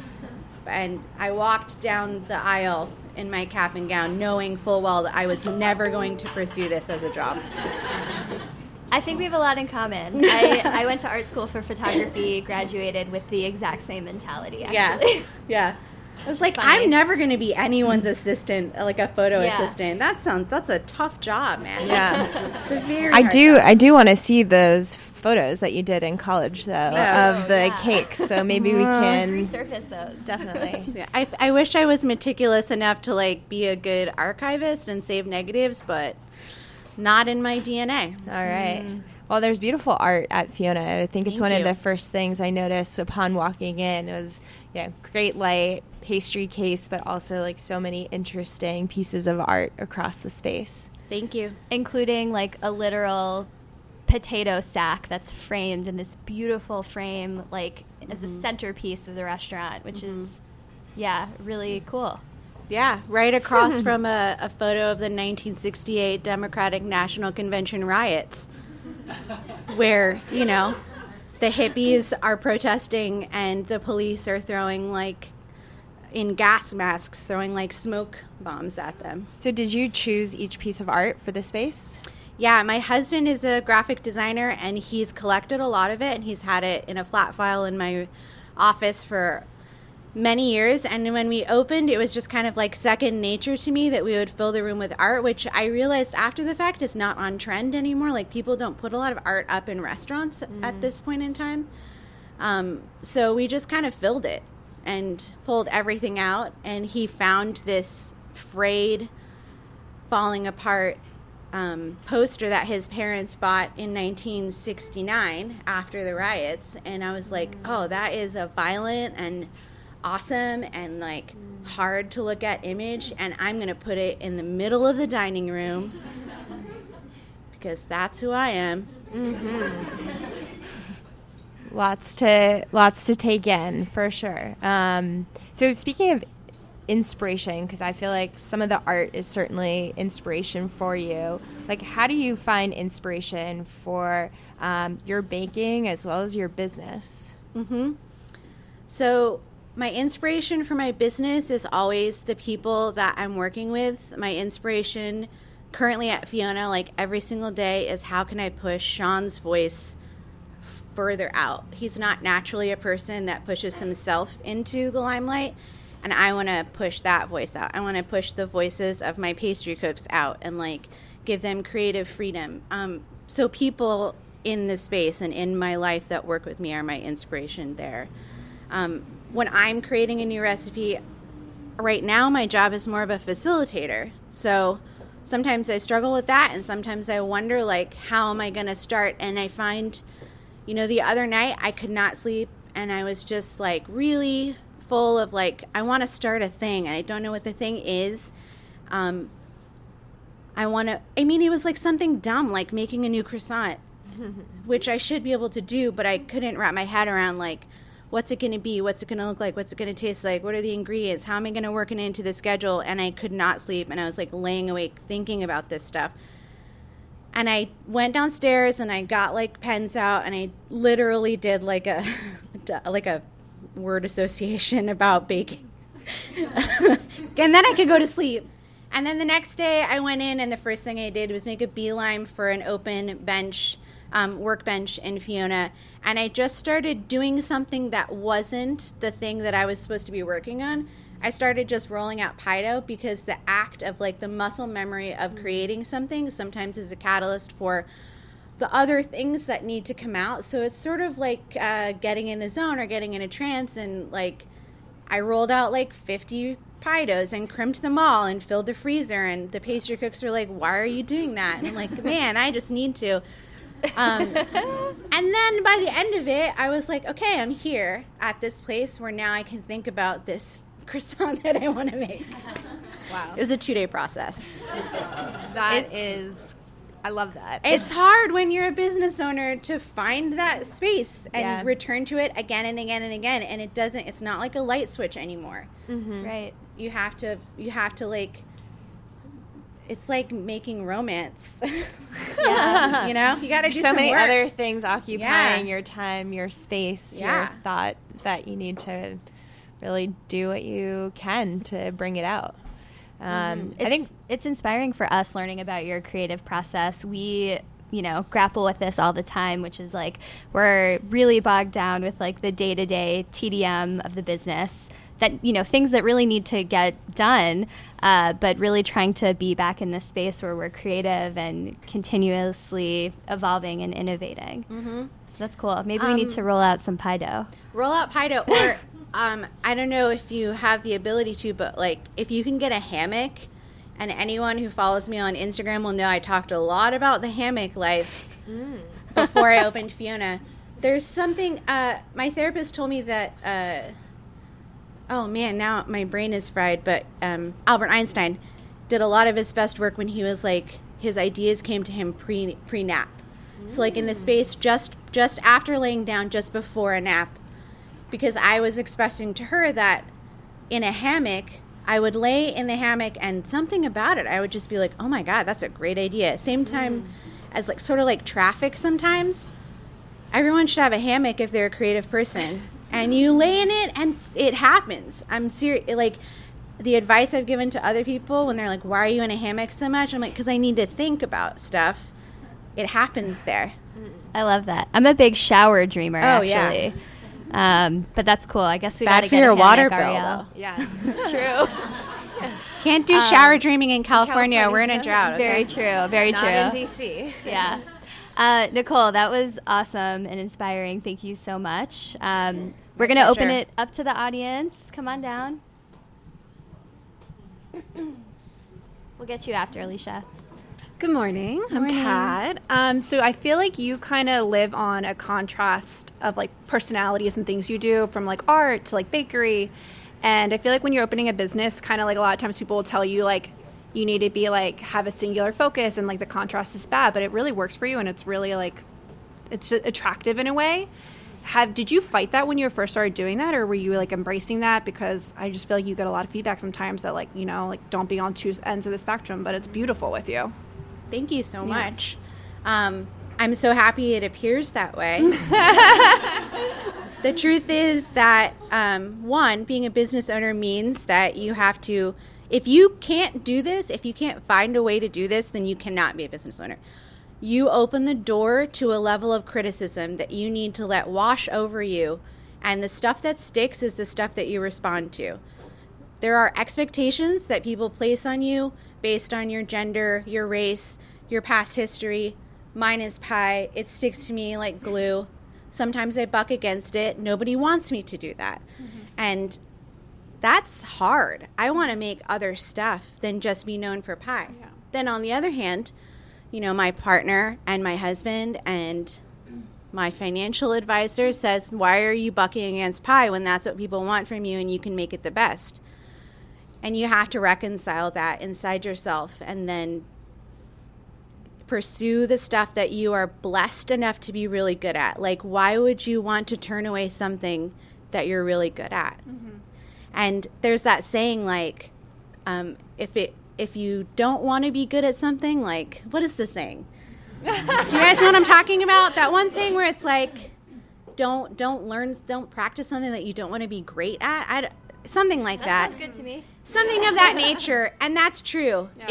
And I walked down the aisle in my cap and gown knowing full well that I was never going to pursue this as a job. I think we have a lot in common. I went to art school for photography, graduated with the exact same mentality, actually. Yeah. It was like, funny. I'm never going to be anyone's assistant, like a photo assistant. That's a tough job, man. Yeah. It's a very I do want to see those photos that you did in college, though, of the cakes. So maybe we can resurface those. Definitely. Yeah. I wish I was meticulous enough to, like, be a good archivist and save negatives, but not in my DNA. All right. Mm. Well, there's beautiful art at Fiona. I think it's one of the first things I noticed upon walking in. It was, you know, great light, pastry case, but also like so many interesting pieces of art across the space. Thank you. Including like a literal potato sack that's framed in this beautiful frame, like as a centerpiece of the restaurant, which is, really cool. Yeah, right across from a photo of the 1968 Democratic National Convention riots. Where, you know, the hippies are protesting and the police are throwing, like, in gas masks, throwing, like, smoke bombs at them. So did you choose each piece of art for the space? Yeah, my husband is a graphic designer, and he's collected a lot of it, and he's had it in a flat file in my office for many years. And when we opened, it was just kind of like second nature to me that we would fill the room with art, which I realized after the fact is not on trend anymore. Like, people don't put a lot of art up in restaurants at this point in time. So we just kind of filled it and pulled everything out. And he found this frayed, falling apart poster that his parents bought in 1969 after the riots. And I was like, oh, that is a violent and awesome and like hard to look at image, and I'm gonna put it in the middle of the dining room because that's who I am. Lots to take in for sure. So speaking of inspiration, because I feel like some of the art is certainly inspiration for you. Like, how do you find inspiration for your baking as well as your business? So my inspiration for my business is always the people that I'm working with. My inspiration currently at Fiona, like every single day, is how can I push Sean's voice further out? He's not naturally a person that pushes himself into the limelight, and I want to push that voice out. I want to push the voices of my pastry cooks out and like give them creative freedom. So people in this space and in my life that work with me are my inspiration there. When I'm creating a new recipe, right now my job is more of a facilitator. So sometimes I struggle with that, and sometimes I wonder, like, how am I going to start? And I find, you know, the other night I could not sleep, and I was just, like, really full of, like, I want to start a thing, and I don't know what the thing is. It was, like, something dumb, like making a new croissant, which I should be able to do, but I couldn't wrap my head around, like, what's it going to be? What's it going to look like? What's it going to taste like? What are the ingredients? How am I going to work it into the schedule? And I could not sleep, and I was, like, laying awake thinking about this stuff. And I went downstairs, and I got, like, pens out, and I literally did, like, a word association about baking. And then I could go to sleep. And then the next day I went in, and the first thing I did was make a beeline for an open bench workbench in Fiona, and I just started doing something that wasn't the thing that I was supposed to be working on. I started just rolling out pie dough, because the act of, like, the muscle memory of creating something sometimes is a catalyst for the other things that need to come out. So it's sort of like getting in the zone or getting in a trance, and, like, I rolled out like 50 pie doughs and crimped them all and filled the freezer, and the pastry cooks were like, why are you doing that? And I'm like, man, I just need to. And then by the end of it, I was like, okay, I'm here at this place where now I can think about this croissant that I want to make. Wow. It was a 2-day process. I love that. It's hard when you're a business owner to find that space and return to it again and again and again. And it's not like a light switch anymore. Right. You have to like, it's like making romance. You know? You got to do so many work. Other things occupying your time, your space, your thought, that you need to really do what you can to bring it out. I think it's inspiring for us learning about your creative process. We, you know, grapple with this all the time, which is like we're really bogged down with like the day-to-day TDM of the business. that, you know, things that really need to get done, but really trying to be back in this space where we're creative and continuously evolving and innovating. Mm-hmm. So that's cool. Maybe we need to roll out some pie dough. Roll out pie dough, or I don't know if you have the ability to, but like if you can get a hammock, and anyone who follows me on Instagram will know I talked a lot about the hammock life before I opened Fiona. There's something, my therapist told me that, oh man, now my brain is fried, but Albert Einstein did a lot of his best work when he was like, his ideas came to him pre-nap. So like in the space just after laying down, just before a nap, because I was expressing to her that in a hammock, I would lay in the hammock and something about it, I would just be like, oh my God, that's a great idea. Same time as like sort of like traffic sometimes. Everyone should have a hammock if they're a creative person. And you lay in it and it happens. I'm serious. Like, the advice I've given to other people when they're like, why are you in a hammock so much? I'm like, because I need to think about stuff. It happens there. I love that. I'm a big shower dreamer, actually. Yeah. But that's cool. I guess we got to get a hammock, Bad for your water bill, though. Yeah, true. Can't do shower dreaming in California. We're in a drought. Okay? Very true. Very true. Not in D.C. Yeah. Nicole, that was awesome and inspiring. Thank you so much. We're going to open it up to the audience. Come on down. We'll get you after, Alicia. Good morning. I'm Kat. So I feel like you kind of live on a contrast of like personalities and things you do, from like art to like bakery. And I feel like when you're opening a business, kind of like a lot of times people will tell you like, you need to be like, have a singular focus and like the contrast is bad, but it really works for you and it's really like, it's attractive in a way. Did you fight that when you first started doing that, or were you like embracing that? Because I just feel like you get a lot of feedback sometimes that like, you know, like don't be on two ends of the spectrum, but it's beautiful with you. Thank you so much. I'm so happy it appears that way. The truth is that, one, being a business owner means that you have to, if you can't do this, if you can't find a way to do this, then you cannot be a business owner. You open the door to a level of criticism that you need to let wash over you. And the stuff that sticks is the stuff that you respond to. There are expectations that people place on you based on your gender, your race, your past history. Mine is pie. It sticks to me like glue. Sometimes I buck against it. Nobody wants me to do that. Mm-hmm. And that's hard. I want to make other stuff than just be known for pie. Yeah. Then on the other hand, you know, my partner and my husband and my financial advisor says, why are you bucking against pie when that's what people want from you and you can make it the best? And you have to reconcile that inside yourself and then pursue the stuff that you are blessed enough to be really good at. Like, why would you want to turn away something that you're really good at? Mm-hmm. And there's that saying, like, if you don't want to be good at something, like, what is the saying? Do you guys know what I'm talking about? That one saying where it's like, don't practice something that you don't want to be great at. Something like that. That sounds good to me. Something of that nature, and that's true. Yeah.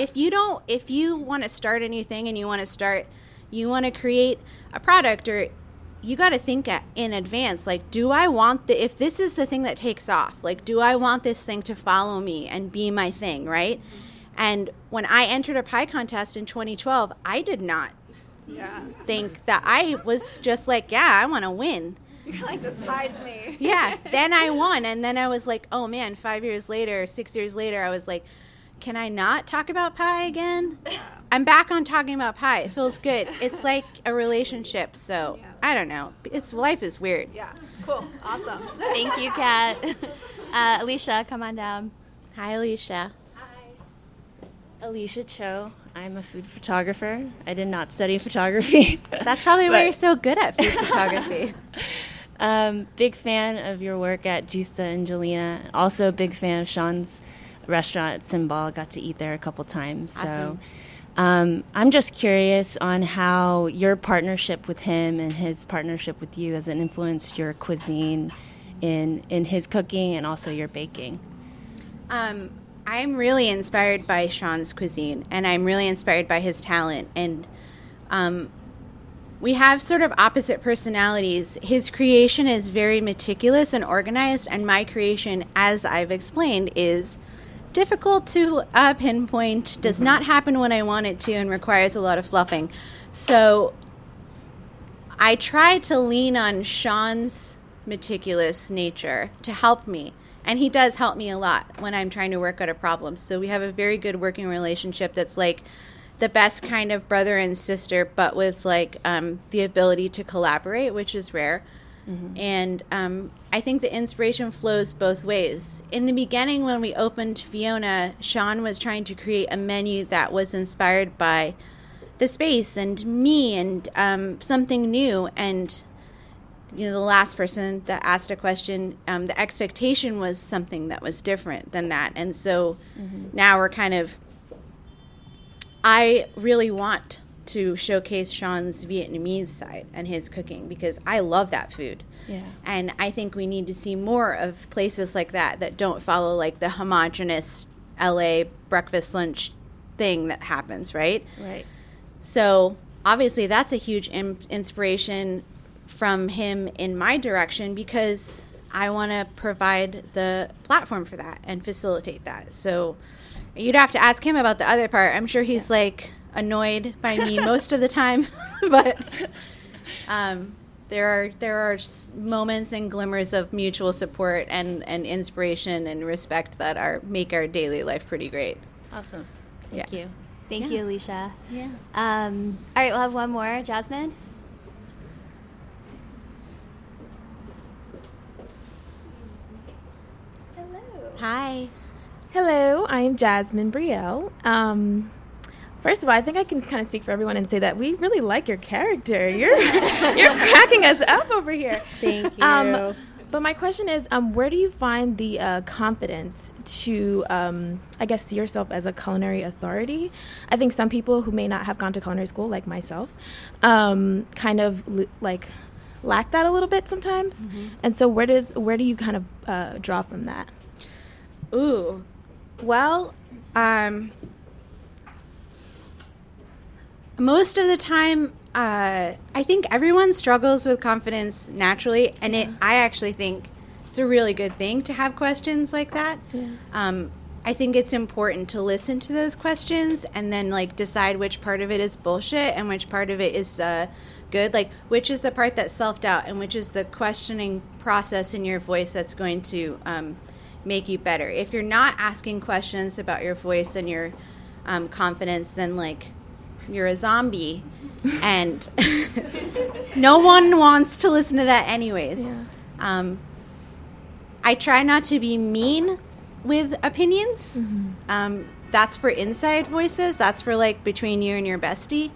If you want to start a new thing and you want to create a product, or you got to think in advance, like, if this is the thing that takes off, like, do I want this thing to follow me and be my thing, right? Mm-hmm. And when I entered a pie contest in 2012, I did not think that. I was just like, I want to win. You're like, this pie's me. Yeah, then I won, and then I was like, oh man, 6 years later, I was like, can I not talk about pie again? Yeah. I'm back on talking about pie. It feels good. It's like a relationship, so I don't know. Life is weird. Yeah, cool. Awesome. Thank you, Kat. Alicia, come on down. Hi, Alicia. Hi. Alicia Cho. I'm a food photographer. I did not study photography. That's probably why you're so good at food photography. Big fan of your work at Gista and Jelena. Also a big fan of Sean's restaurant at Simbal. Got to eat there a couple times. Awesome. So I'm just curious on how your partnership with him and his partnership with you has influenced your cuisine in his cooking and also your baking. I'm really inspired by Sean's cuisine, and I'm really inspired by his talent. And We have sort of opposite personalities. His creation is very meticulous and organized, and my creation, as I've explained, is difficult to pinpoint, does not happen when I want it to, and requires a lot of fluffing. So I try to lean on Sean's meticulous nature to help me, and he does help me a lot when I'm trying to work out a problem. So we have a very good working relationship that's like the best kind of brother and sister, but with like the ability to collaborate, which is rare. Mm-hmm. And I think the inspiration flows both ways. In the beginning, when we opened Fiona, Sean was trying to create a menu that was inspired by the space and me and something new. And you know, the last person that asked a question, the expectation was something that was different than that. And so now we're kind of, I really want to showcase Sean's Vietnamese side and his cooking because I love that food. Yeah. And I think we need to see more of places like that that don't follow like the homogenous LA breakfast lunch thing that happens, right? Right. So obviously that's a huge inspiration from him in my direction because I want to provide the platform for that and facilitate that. So you'd have to ask him about the other part. I'm sure he's like annoyed by me most of the time, but there are moments and glimmers of mutual support and inspiration and respect that make our daily life pretty great. Awesome. Thank you. Thank you, Alicia. Yeah. All right, we'll have one more. Jasmine? Hello. Hi. Hello, I'm Jasmine Brielle. First of all, I think I can kind of speak for everyone and say that we really like your character. You're cracking us up over here. Thank you. But my question is, where do you find the confidence to, I guess, see yourself as a culinary authority? I think some people who may not have gone to culinary school, like myself, kind of lack that a little bit sometimes. Mm-hmm. And so, where do you kind of draw from that? Ooh. Well, most of the time, I think everyone struggles with confidence naturally, and I actually think it's a really good thing to have questions like that. Yeah. I think it's important to listen to those questions and then like decide which part of it is bullshit and which part of it is good. Like, which is the part that's self-doubt and which is the questioning process in your voice that's going to make you better. If you're not asking questions about your voice and your confidence, then like you're a zombie and no one wants to listen to that anyways. Yeah. I try not to be mean with opinions. Mm-hmm. That's for inside voices. That's for like between you and your bestie.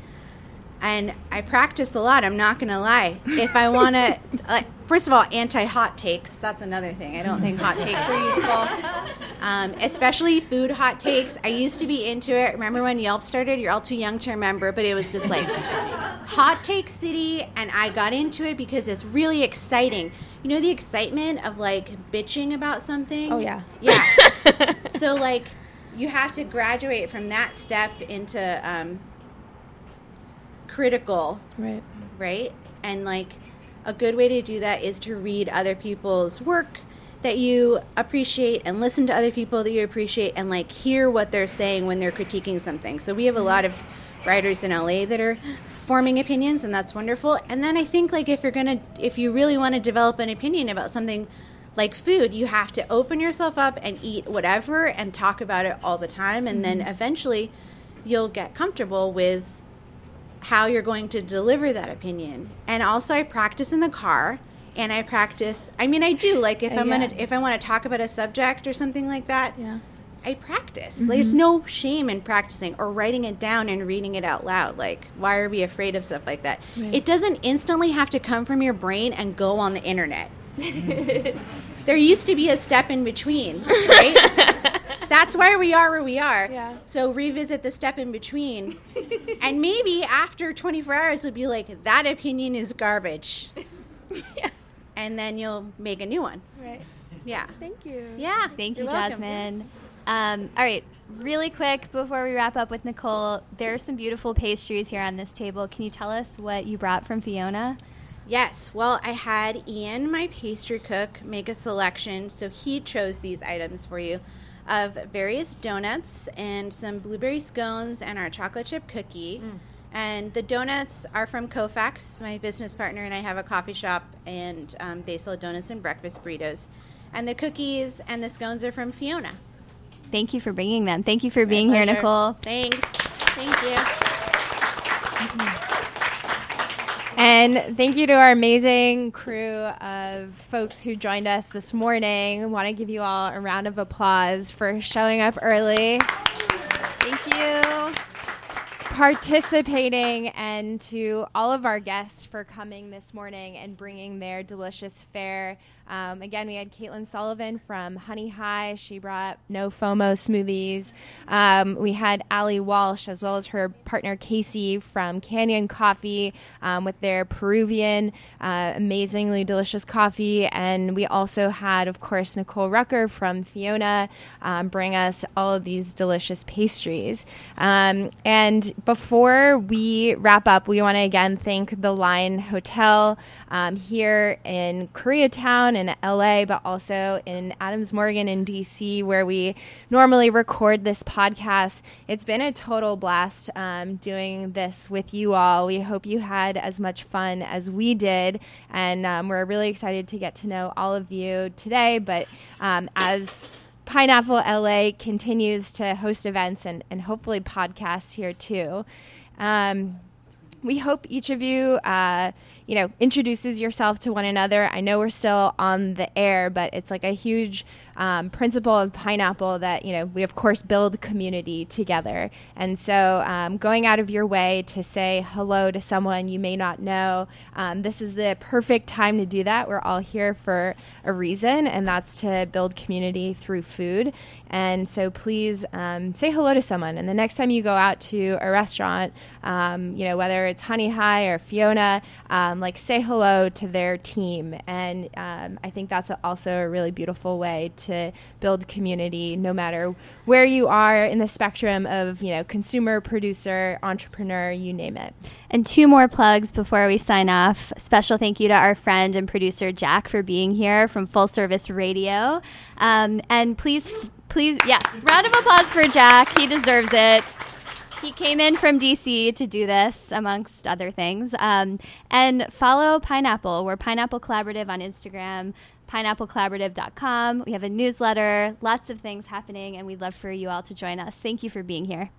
And I practice a lot. I'm not going to lie. If I want to, first of all, anti-hot takes. That's another thing. I don't think hot takes are useful, especially food hot takes. I used to be into it. Remember when Yelp started? You're all too young to remember, but it was just like hot take city, and I got into it because it's really exciting. You know the excitement of, like, bitching about something? Oh, yeah. Yeah. So, like, you have to graduate from that step into critical, right? And, like, a good way to do that is to read other people's work that you appreciate and listen to other people that you appreciate and, like, hear what they're saying when they're critiquing something. So we have a lot of writers in LA that are forming opinions, and that's wonderful. And then I think, like, if you really want to develop an opinion about something like food, you have to open yourself up and eat whatever and talk about it all the time. And then eventually you'll get comfortable with how you're going to deliver that opinion. And also I practice in the car, and I practice, I mean, I do, like, if I want to talk about a subject or something like that, I practice. Mm-hmm. There's no shame in practicing or writing it down and reading it out loud. Like, why are we afraid of stuff like that? Right. It doesn't instantly have to come from your brain and go on the internet. There used to be a step in between, right? That's why we are where we are. Yeah. So revisit the step in between. And maybe after 24 hours, we'll be like, that opinion is garbage. Yeah. And then you'll make a new one. Right. Yeah. Thank you. Yeah. Thank you, Jasmine. Welcome. All right, really quick before we wrap up with Nicole, there are some beautiful pastries here on this table. Can you tell us what you brought from Fiona? Yes, well, I had Ian, my pastry cook, make a selection, so he chose these items for you, of various donuts and some blueberry scones and our chocolate chip cookie. Mm. And the donuts are from Koufax. My business partner and I have a coffee shop, and they sell donuts and breakfast burritos. And the cookies and the scones are from Fiona. Thank you for bringing them. Thank you for being here, Nicole. Thanks. Thank you. And thank you to our amazing crew of folks who joined us this morning. I want to give you all a round of applause for showing up early. Thank you. Participating, and to all of our guests for coming this morning and bringing their delicious fare. Again, we had Caitlin Sullivan from Honey Hi. She brought no FOMO smoothies. We had Ali Walsh, as well as her partner Casey from Canyon Coffee, with their Peruvian, amazingly delicious coffee. And we also had, of course, Nicole Rucker from Fiona bring us all of these delicious pastries. And before we wrap up, we want to again thank the Line Hotel here in Koreatown in LA, but also in Adams Morgan in DC, where we normally record this podcast. It's been a total blast doing this with you all. We hope you had as much fun as we did, and we're really excited to get to know all of you today. But as Pineapple LA continues to host events and hopefully podcasts here too. We hope each of you, introduces yourself to one another. I know we're still on the air, but it's like a huge principle of Pineapple that, we, of course, build community together. And so going out of your way to say hello to someone you may not know, this is the perfect time to do that. We're all here for a reason, and that's to build community through food. And so please say hello to someone. And the next time you go out to a restaurant, whether it's Honey Hi or Fiona, say hello to their team. And I think that's also a really beautiful way to build community, no matter where you are in the spectrum of, consumer, producer, entrepreneur, you name it. And two more plugs before we sign off. Special thank you to our friend and producer, Jack, for being here from Full Service Radio. And please, yes, round of applause for Jack. He deserves it. He came in from DC to do this, amongst other things. And follow Pineapple. We're Pineapple Collaborative on Instagram, pineapplecollaborative.com. We have a newsletter, lots of things happening, and we'd love for you all to join us. Thank you for being here.